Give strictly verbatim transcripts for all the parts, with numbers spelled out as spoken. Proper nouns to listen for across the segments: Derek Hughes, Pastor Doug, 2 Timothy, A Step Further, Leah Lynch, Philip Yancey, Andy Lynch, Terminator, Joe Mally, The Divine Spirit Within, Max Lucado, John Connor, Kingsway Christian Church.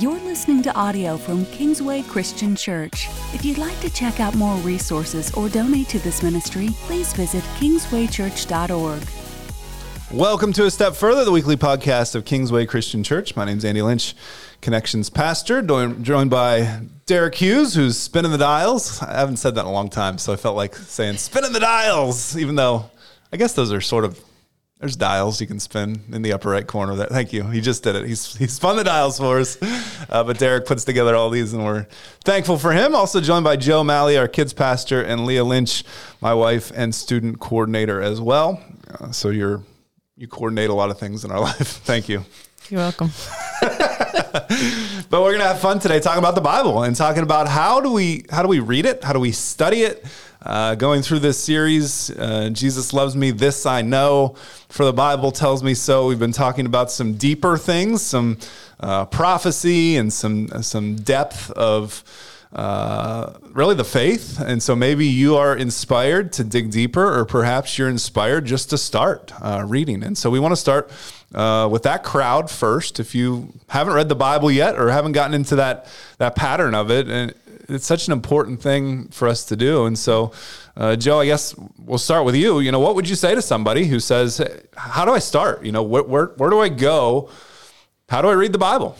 You're listening to audio from Kingsway Christian Church. If you'd like to check out more resources or donate to this ministry, please visit kingsway church dot org. Welcome to A Step Further, the weekly podcast of Kingsway Christian Church. My name's Andy Lynch, Connections Pastor, joined by Derek Hughes, who's spinning the dials. I haven't said that in a long time, so I felt like saying spinning the dials, even though I guess those are sort of... There's dials you can spin in the upper right corner. That thank you. He just did it. He's he spun the dials for us. Uh, but Derek puts together all these, and we're thankful for him. Also joined by Joe Mally, our kids pastor, and Leah Lynch, my wife and student coordinator as well. Uh, so you're you coordinate a lot of things in our life. Thank you. You're welcome. But we're gonna have fun today talking about the Bible and talking about how do we how do we read it? How do we study it? Uh, going through this series, uh, Jesus Loves Me, This I Know, for the Bible Tells Me So. We've been talking about some deeper things, some uh, prophecy and some some depth of uh, really the faith. And so maybe you are inspired to dig deeper, or perhaps you're inspired just to start uh, reading. And so we want to start uh, with that crowd first. If you haven't read the Bible yet or haven't gotten into that that pattern of it, and it's such an important thing for us to do. And so, uh, Joe, I guess we'll start with you. You know, what would you say to somebody who says, hey, how do I start? You know, where, where, where do I go? How do I read the Bible?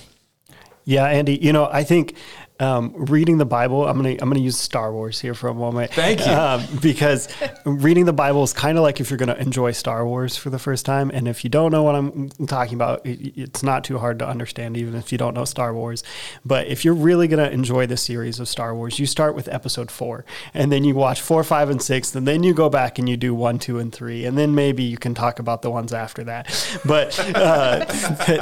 Yeah, Andy, you know, I think um, reading the Bible, I'm going to, I'm going to use Star Wars here for a moment. Thank you. Uh, because reading the Bible is kind of like if you're going to enjoy Star Wars for the first time. And if you don't know what I'm talking about, it, it's not too hard to understand, even if you don't know Star Wars. But if you're really going to enjoy the series of Star Wars, you start with episode four, and then you watch four, five, and six, and then you go back and you do one, two, and three. And then maybe you can talk about the ones after that. But uh,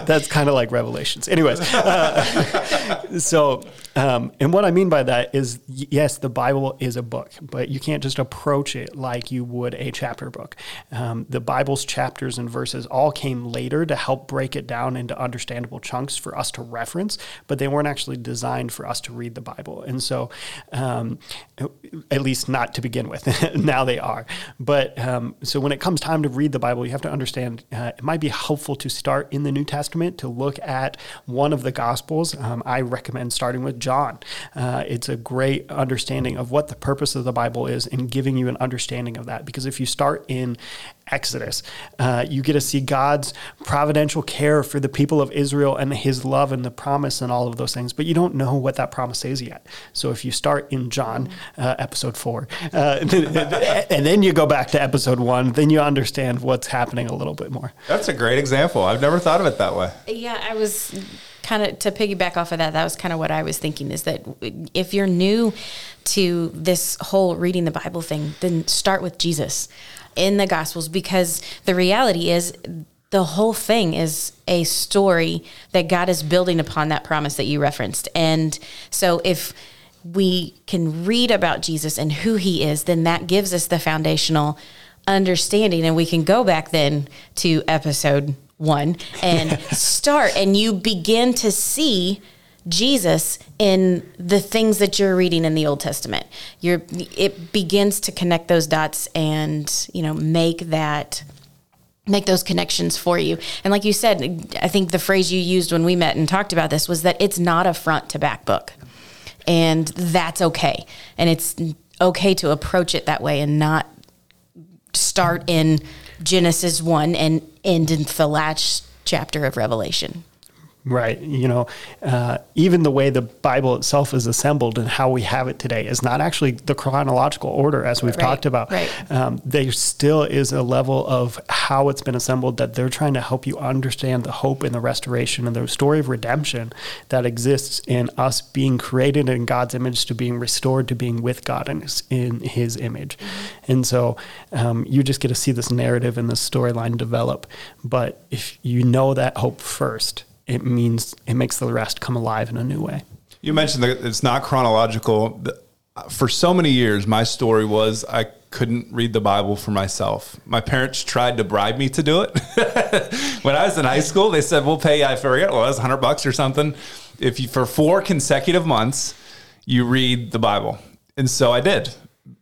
that's kind of like Revelations. Anyways. Uh, so... Um, and what I mean by that is, yes, the Bible is a book, but you can't just approach it like you would a chapter book. Um, the Bible's chapters and verses all came later to help break it down into understandable chunks for us to reference, but they weren't actually designed for us to read the Bible. And so, um, at least not to begin with. Now they are. But um, so when it comes time to read the Bible, you have to understand uh, it might be helpful to start in the New Testament, to look at one of the Gospels. Um, I recommend starting with John. Uh, it's a great understanding of what the purpose of the Bible is and giving you an understanding of that. Because if you start in Exodus, uh, you get to see God's providential care for the people of Israel and his love and the promise and all of those things, but you don't know what that promise is yet. So if you start in John, uh, episode four, uh, and then you go back to episode one, then you understand what's happening a little bit more. That's a great example. I've never thought of it that way. Yeah, I was... Kind of to piggyback off of that, that was kind of what I was thinking, is that if you're new to this whole reading the Bible thing, then start with Jesus in the Gospels, because the reality is the whole thing is a story that God is building upon that promise that you referenced. And so if we can read about Jesus and who he is, then that gives us the foundational understanding, and we can go back then to episode one and start, and you begin to see Jesus in the things that you're reading in the Old Testament. You're, it begins to connect those dots and, you know, make that, make those connections for you. And like you said, I think the phrase you used when we met and talked about this was that it's not a front to back book, and that's okay. And it's okay to approach it that way and not start in Genesis one and end in the last chapter of Revelation. Right. You know, uh, even the way the Bible itself is assembled and how we have it today is not actually the chronological order, as we've right, talked about. Right. Um, there still is a level of how it's been assembled that they're trying to help you understand the hope and the restoration and the story of redemption that exists in us being created in God's image, to being restored, to being with God in his, in his image. Mm-hmm. And so um, you just get to see this narrative and this storyline develop. But if you know that hope first, it means it makes the rest come alive in a new way. You mentioned that it's not chronological. For so many years, my story was I couldn't read the Bible for myself. My parents tried to bribe me to do it. When I was in high school, they said, we'll pay, I forget what it was, one hundred bucks or something, if you, for four consecutive months, you read the Bible. And so I did.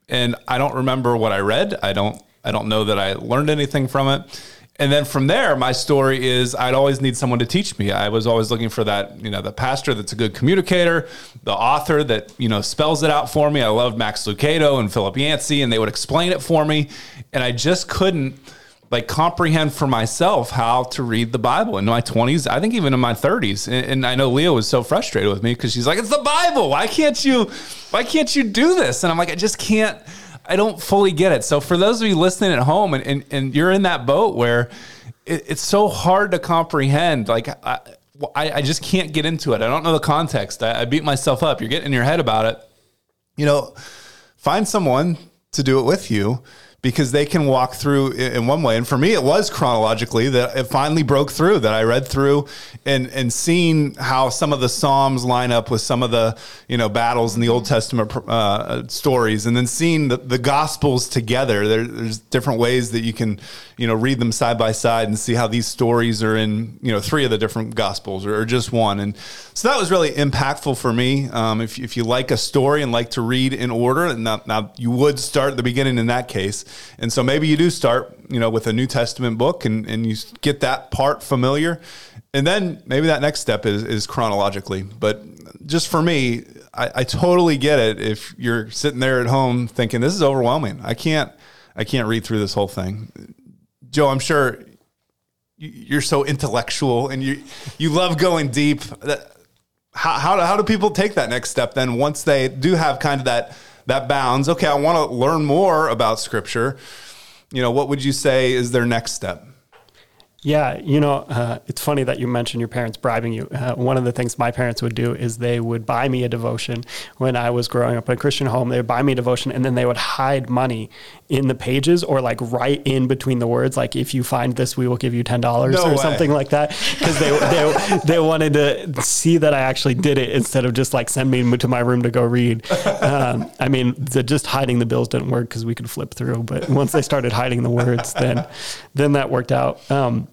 And I don't remember what I read. I don't, I don't know that I learned anything from it. And then from there, my story is I'd always need someone to teach me. I was always looking for that, you know, the pastor that's a good communicator, the author that, you know, spells it out for me. I loved Max Lucado and Philip Yancey, and they would explain it for me. And I just couldn't like comprehend for myself how to read the Bible in my twenties, I think even in my thirties. And, and I know Leah was so frustrated with me because she's like, it's the Bible. Why can't you, why can't you do this? And I'm like, I just can't. I don't fully get it. So for those of you listening at home and, and, and you're in that boat where it, it's so hard to comprehend, like I, I, I just can't get into it. I don't know the context. I, I beat myself up. You're getting in your head about it. You know, find someone to do it with you because they can walk through in one way. And for me, it was chronologically that it finally broke through, that I read through and, and seeing how some of the Psalms line up with some of the, you know, battles in the Old Testament uh, stories, and then seeing the, the Gospels together. There, there's different ways that you can, you know, read them side by side and see how these stories are in, you know, three of the different Gospels or, or just one. And so that was really impactful for me. Um, if, if you like a story and like to read in order, and now, now you would start at the beginning in that case. And so maybe you do start, you know, with a New Testament book and, and you get that part familiar. And then maybe that next step is, is chronologically. But just for me, I, I totally get it. If you're sitting there at home thinking, this is overwhelming. I can't, I can't read through this whole thing. Joe, I'm sure you're so intellectual and you, you love going deep. How, how do, how do people take that next step then once they do have kind of that, that bounds? Okay, I want to learn more about Scripture. You know, what would you say is their next step? Yeah, you know, uh, it's funny that you mentioned your parents bribing you. Uh, one of the things my parents would do is they would buy me a devotion. When I was growing up in a Christian home, they would buy me a devotion, and then they would hide money in the pages or like right in between the words. Like, if you find this, we will give you ten dollars no or way. Something like that. Because they, they they wanted to see that I actually did it instead of just like send me to my room to go read. Um, I mean, the, just hiding the bills didn't work because we could flip through. But once they started hiding the words, then, then that worked out. Um,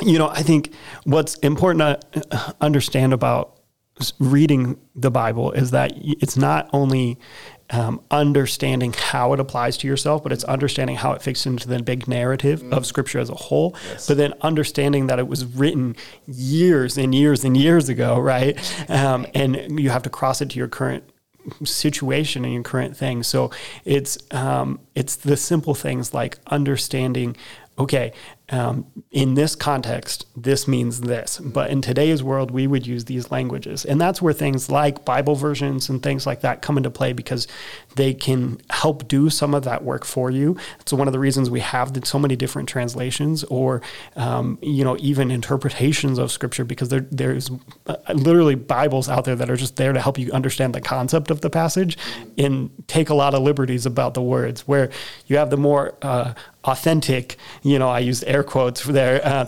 You know, I think what's important to understand about reading the Bible is that it's not only um, understanding how it applies to yourself, but it's understanding how it fits into the big narrative mm. of Scripture as a whole, yes. But then understanding that it was written years and years and years ago, right? Um, and you have to cross it to your current situation and your current thing. So it's um, it's the simple things like understanding, okay, um, in this context, this means this, but in today's world, we would use these languages. And that's where things like Bible versions and things like that come into play because they can help do some of that work for you. So one of the reasons we have so many different translations or, um, you know, even interpretations of Scripture, because there there's literally Bibles out there that are just there to help you understand the concept of the passage and take a lot of liberties about the words, where you have the more uh, authentic, you know, I used air quotes there, uh,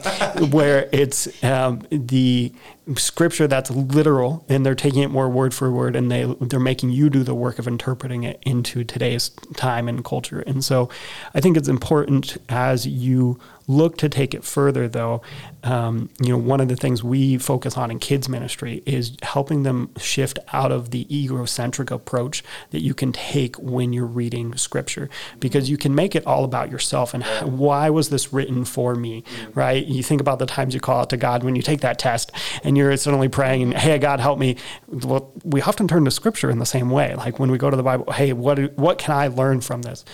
where it's um, the Scripture that's literal and they're taking it more word for word and they, they're making you do the work of interpreting it into today's time and culture. And so I think it's important as you look to take it further though, um, you know, one of the things we focus on in kids ministry is helping them shift out of the egocentric approach that you can take when you're reading Scripture, because you can make it all about yourself and how, why was this written for me, right? You think about the times you call out to God when you take that test and and you're suddenly praying, and, hey, God, help me. Well, we often turn to Scripture in the same way. Like when we go to the Bible, hey, what what can I learn from this?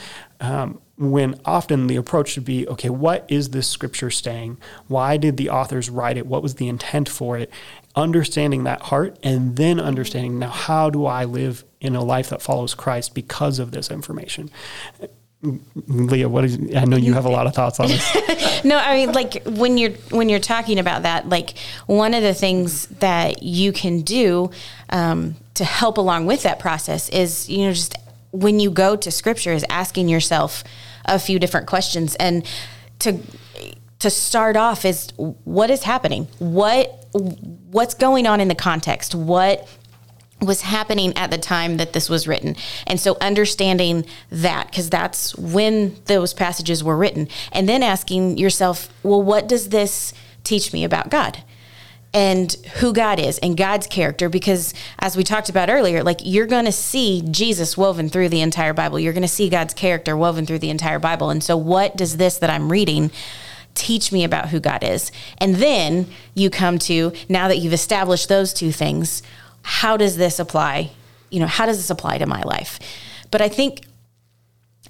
Um, when often the approach should be, okay, what is this Scripture saying? Why did the authors write it? What was the intent for it? Understanding that heart and then understanding, now how do I live in a life that follows Christ because of this information? Leah, what is, I know you have a lot of thoughts on this. No, I mean, like when you're, when you're talking about that, like one of the things that you can do um, to help along with that process is, you know, just when you go to Scripture is asking yourself a few different questions. And to, to start off is what is happening? What, what's going on in the context? What was happening at the time that this was written? And so understanding that, because that's when those passages were written, and then asking yourself, well, what does this teach me about God and who God is and God's character? Because as we talked about earlier, like you're going to see Jesus woven through the entire Bible. You're going to see God's character woven through the entire Bible. And so what does this that I'm reading Teach me about who God is. And then you come to, now that you've established those two things, how does this apply? You know, how does this apply to my life? But I think,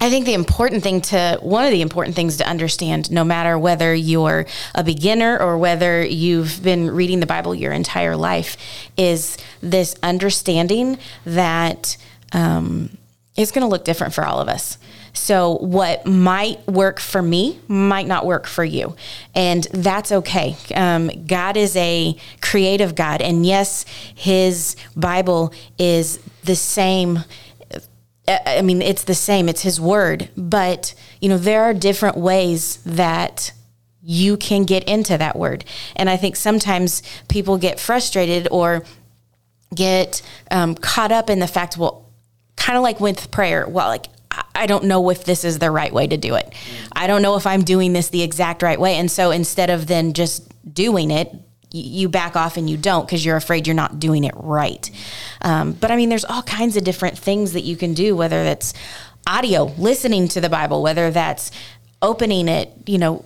I think the important thing to, one of the important things to understand, no matter whether you're a beginner or whether you've been reading the Bible your entire life, is this understanding that um, it's going to look different for all of us. So what might work for me might not work for you. And that's okay. Um, God is a creative God. And yes, his Bible is the same. I mean, it's the same. It's his word. But, you know, there are different ways that you can get into that word. And I think sometimes people get frustrated or get um, caught up in the fact, well, kind of like with prayer, well, like, I don't know if this is the right way to do it. I don't know if I'm doing this the exact right way. And so instead of then just doing it, you back off and you don't because you're afraid you're not doing it right. Um, but I mean, there's all kinds of different things that you can do, whether that's audio, listening to the Bible, whether that's opening it, you know,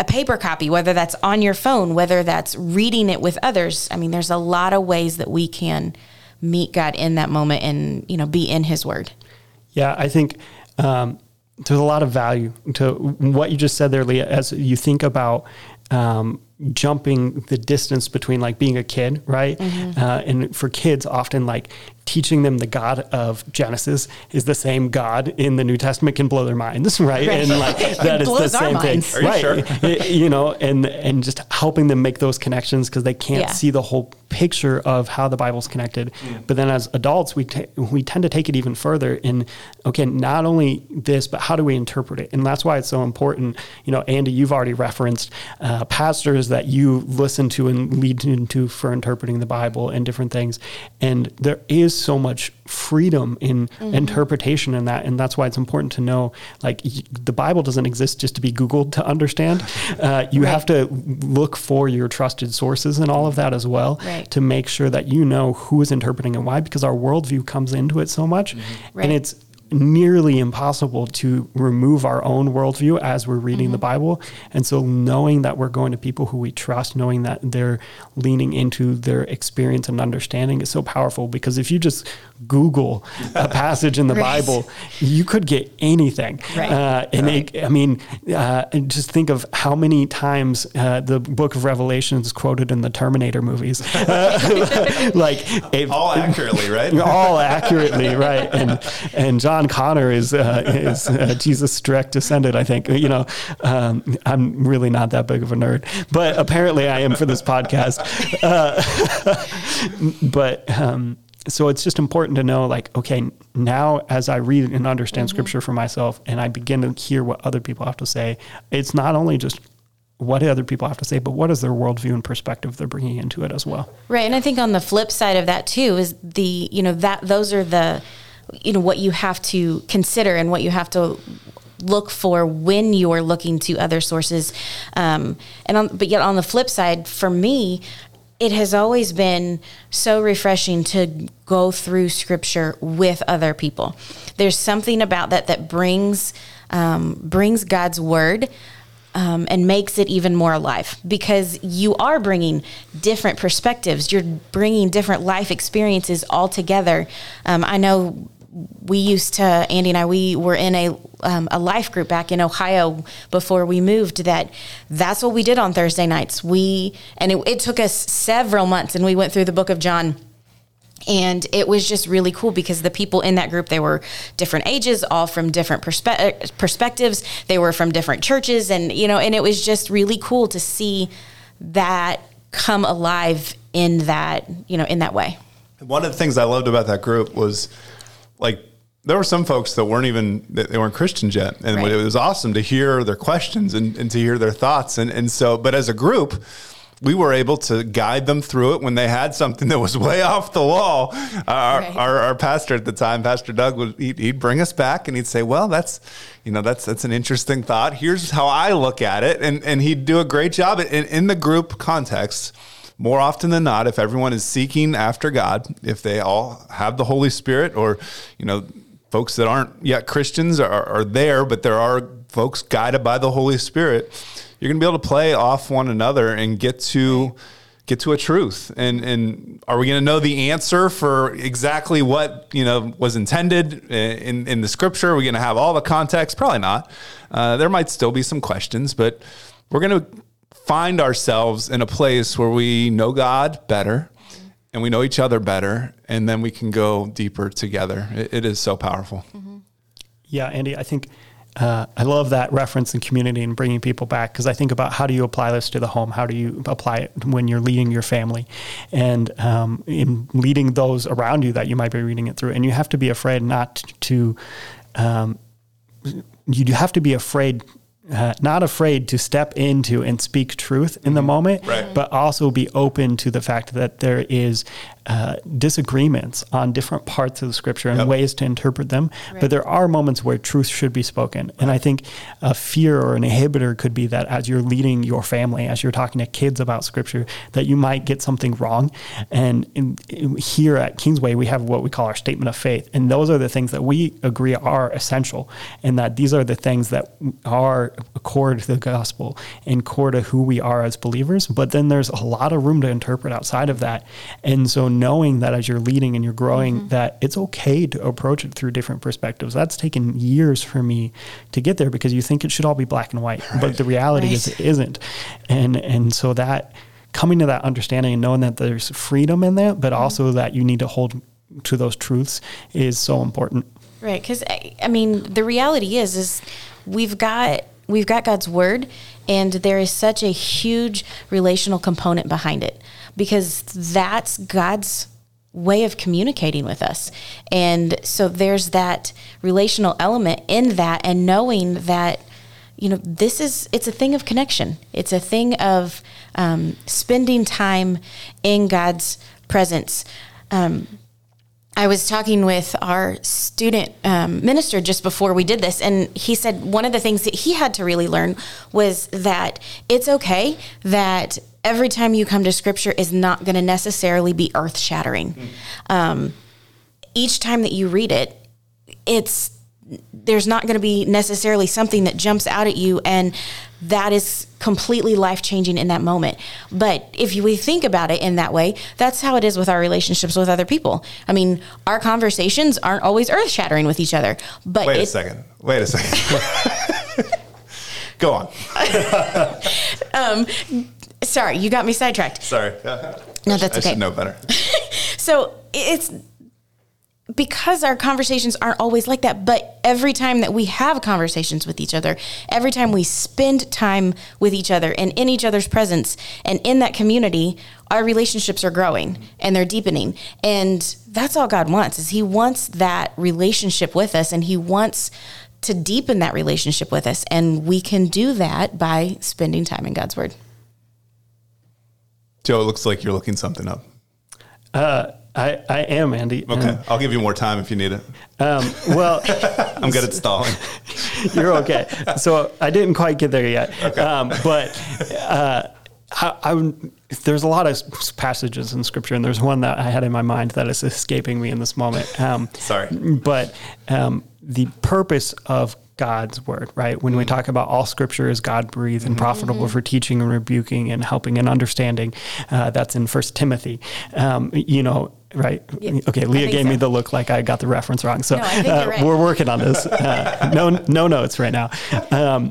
a paper copy, whether that's on your phone, whether that's reading it with others. I mean, there's a lot of ways that we can meet God in that moment and, you know, be in his word. Yeah, I think um, there's a lot of value to what you just said there, Leah, as you think about um, jumping the distance between like being a kid, right? Mm-hmm. Uh, and for kids, often like teaching them the God of Genesis is the same God in the New Testament can blow their minds, right? right. And like that is the same thing. Are you right. sure? it, you know, and, and just helping them make those connections because they can't yeah. see the whole picture of how the Bible's connected. Yeah. But then as adults, we t- we tend to take it even further in, okay, not only this, but how do we interpret it? And that's why it's so important. You know, Andy, you've already referenced uh, pastors that you listen to and lead into for interpreting the Bible and different things. And there is so much freedom in mm-hmm. interpretation in that. And that's why it's important to know, like, the Bible doesn't exist just to be Googled to understand. Uh, you right. have to look for your trusted sources and all of that as well right. to make sure that you know who is interpreting and why, because our worldview comes into it so much. Mm-hmm. Right. And it's nearly impossible to remove our own worldview as we're reading mm-hmm. the Bible. And so knowing that we're going to people who we trust, knowing that they're leaning into their experience and understanding is so powerful, because if you just Google a passage in the right. Bible, you could get anything. Right. Uh, and right. It, I mean, uh, just think of how many times uh, the book of Revelation is quoted in the Terminator movies. Uh, like it, all accurately, right? all accurately, right. And, and John John Connor is uh, is uh, Jesus' direct descendant, I think. You know, um, I'm really not that big of a nerd, but apparently I am for this podcast. Uh, but um, so it's just important to know, like, okay, now as I read and understand mm-hmm. scripture for myself, and I begin to hear what other people have to say, it's not only just what do other people have to say, but what is their worldview and perspective they're bringing into it as well. Right, and I think on the flip side of that too is the, you know, that those are the, you know, what you have to consider and what you have to look for when you're looking to other sources. Um, and on, but yet on the flip side, for me, it has always been so refreshing to go through scripture with other people. There's something about that that brings, um, brings God's word Um, and makes it even more alive, because you are bringing different perspectives. You're bringing different life experiences all together. Um, I know we used to, Andy and I, we were in a um, a life group back in Ohio before we moved. That that's what we did on Thursday nights. We and it, it took us several months, and we went through the book of John. And it was just really cool because the people in that group, they were different ages, all from different perspe- perspectives. They were from different churches. And, you know, and it was just really cool to see that come alive in that, you know, in that way. One of the things I loved about that group was, like, there were some folks that weren't even, they weren't Christians yet. And right. it was awesome to hear their questions and, and to hear their thoughts. And, and so, but as a group, we were able to guide them through it when they had something that was way off the wall. Our, right. our, our pastor at the time, Pastor Doug, would he'd, he'd bring us back and he'd say, well, that's, you know, that's, that's an interesting thought. Here's how I look at it. And, and he'd do a great job in, in the group context. More often than not, if everyone is seeking after God, if they all have the Holy Spirit, or, you know, folks that aren't yet Christians are, are there, but there are folks guided by the Holy Spirit, you're going to be able to play off one another and get to get to a truth. And and are we going to know the answer for exactly what, you know, was intended in, in the scripture? Are we going to have all the context? Probably not. Uh, there might still be some questions, but we're going to find ourselves in a place where we know God better and we know each other better, and then we can go deeper together. It, it is so powerful. Mm-hmm. Yeah, Andy, I think Uh, I love that reference in community and bringing people back, because I think about how do you apply this to the home? How do you apply it when you're leading your family and um, in leading those around you that you might be reading it through? And you have to be afraid not to, um, you have to be afraid, uh, not afraid to step into and speak truth in the moment, right, but also be open to the fact that there is Uh, disagreements on different parts of the scripture and yep. ways to interpret them. Right. But there are moments where truth should be spoken. And I think a fear or an inhibitor could be that as you're leading your family, as you're talking to kids about scripture, that you might get something wrong. And in, in, here at Kingsway, we have what we call our statement of faith. And those are the things that we agree are essential, and that these are the things that are core to the gospel and core to who we are as believers. But then there's a lot of room to interpret outside of that. And so knowing that as you're leading and you're growing, mm-hmm. that it's okay to approach it through different perspectives. That's taken years for me to get there, because you think it should all be black and white, right. but the reality right. is it isn't. And, and so that coming to that understanding and knowing that there's freedom in that, but mm-hmm. also that you need to hold to those truths is so important. Right. 'Cause I, I mean, the reality is, is we've got, we've got God's word, and there is such a huge relational component behind it, because that's God's way of communicating with us. And so there's that relational element in that, and knowing that, you know, this is, it's a thing of connection. It's a thing of um, spending time in God's presence. Um, I was talking with our student um, minister just before we did this, and he said one of the things that he had to really learn was that it's okay that every time you come to scripture is not going to necessarily be earth shattering. Mm. Um, each time that you read it, it's there's not going to be necessarily something that jumps out at you and that is completely life-changing in that moment. But if you, we think about it in that way, that's how it is with our relationships with other people. I mean, our conversations aren't always earth-shattering with each other. But Wait it, a second. Wait a second. Go on. um, sorry, you got me sidetracked. Sorry. No, that's okay. I should know better. So it's because our conversations aren't always like that, but every time that we have conversations with each other, every time we spend time with each other and in each other's presence and in that community, our relationships are growing and they're deepening. And that's all God wants, is he wants that relationship with us, and he wants to deepen that relationship with us. And we can do that by spending time in God's word. Joe, it looks like you're looking something up. Uh, I, I am, Andy. Okay, um, I'll give you more time if you need it. Um, well, I'm good at stalling. You're okay. So I didn't quite get there yet. Okay. Um, but uh, I, I, there's a lot of passages in Scripture, and there's one that I had in my mind that is escaping me in this moment. Um, Sorry. But um, the purpose of God's word, right? When mm-hmm. we talk about all scripture is God breathed and mm-hmm. profitable for teaching and rebuking and helping and understanding, uh, that's in First Timothy, um, you know, right? Yeah. Okay. Leah gave so. me the look like I got the reference wrong. So no, uh, right. we're working on this. Uh, no, no notes right now. Um,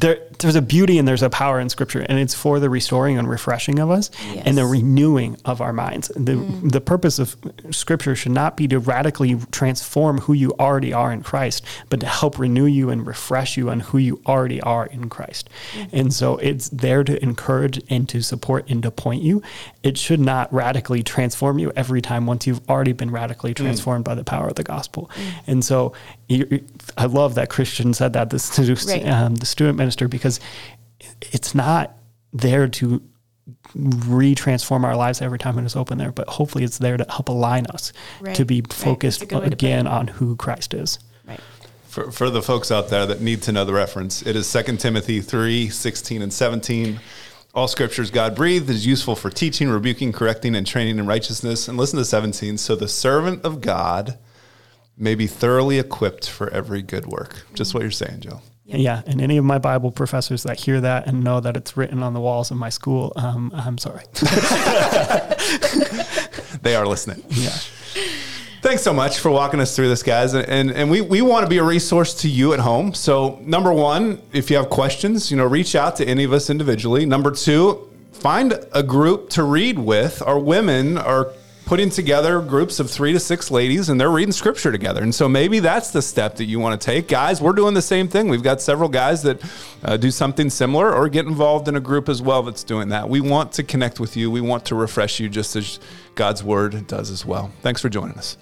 There, there's a beauty and there's a power in scripture, and it's for the restoring and refreshing of us yes. and the renewing of our minds. The mm. the purpose of scripture should not be to radically transform who you already are in Christ, but to help renew you and refresh you on who you already are in Christ. Mm. And so it's there to encourage and to support and to point you. It should not radically transform you every time once you've already been radically transformed mm. by the power of the gospel. Mm. And so you, I love that Christian said that, this, right. um, the student minister, because it's not there to re-transform our lives every time it is open there, but hopefully it's there to help align us right. to be focused right. again on who Christ is. Right. For, for the folks out there that need to know the reference, it is Second Timothy three sixteen and seventeen. All scripture is God-breathed, is useful for teaching, rebuking, correcting, and training in righteousness. And listen to seventeen. So the servant of God may be thoroughly equipped for every good work. Just what you're saying, Jill. Yeah, and any of my Bible professors that hear that and know that it's written on the walls of my school, um, I'm sorry. They are listening. Yeah. Thanks so much for walking us through this, guys. And and, and we, we want to be a resource to you at home. So number one, if you have questions, you know, reach out to any of us individually. Number two, find a group to read with. Our women are putting together groups of three to six ladies, and they're reading scripture together. And so maybe that's the step that you want to take. Guys, we're doing the same thing. We've got several guys that uh, do something similar, or get involved in a group as well that's doing that. We want to connect with you. We want to refresh you just as God's word does as well. Thanks for joining us.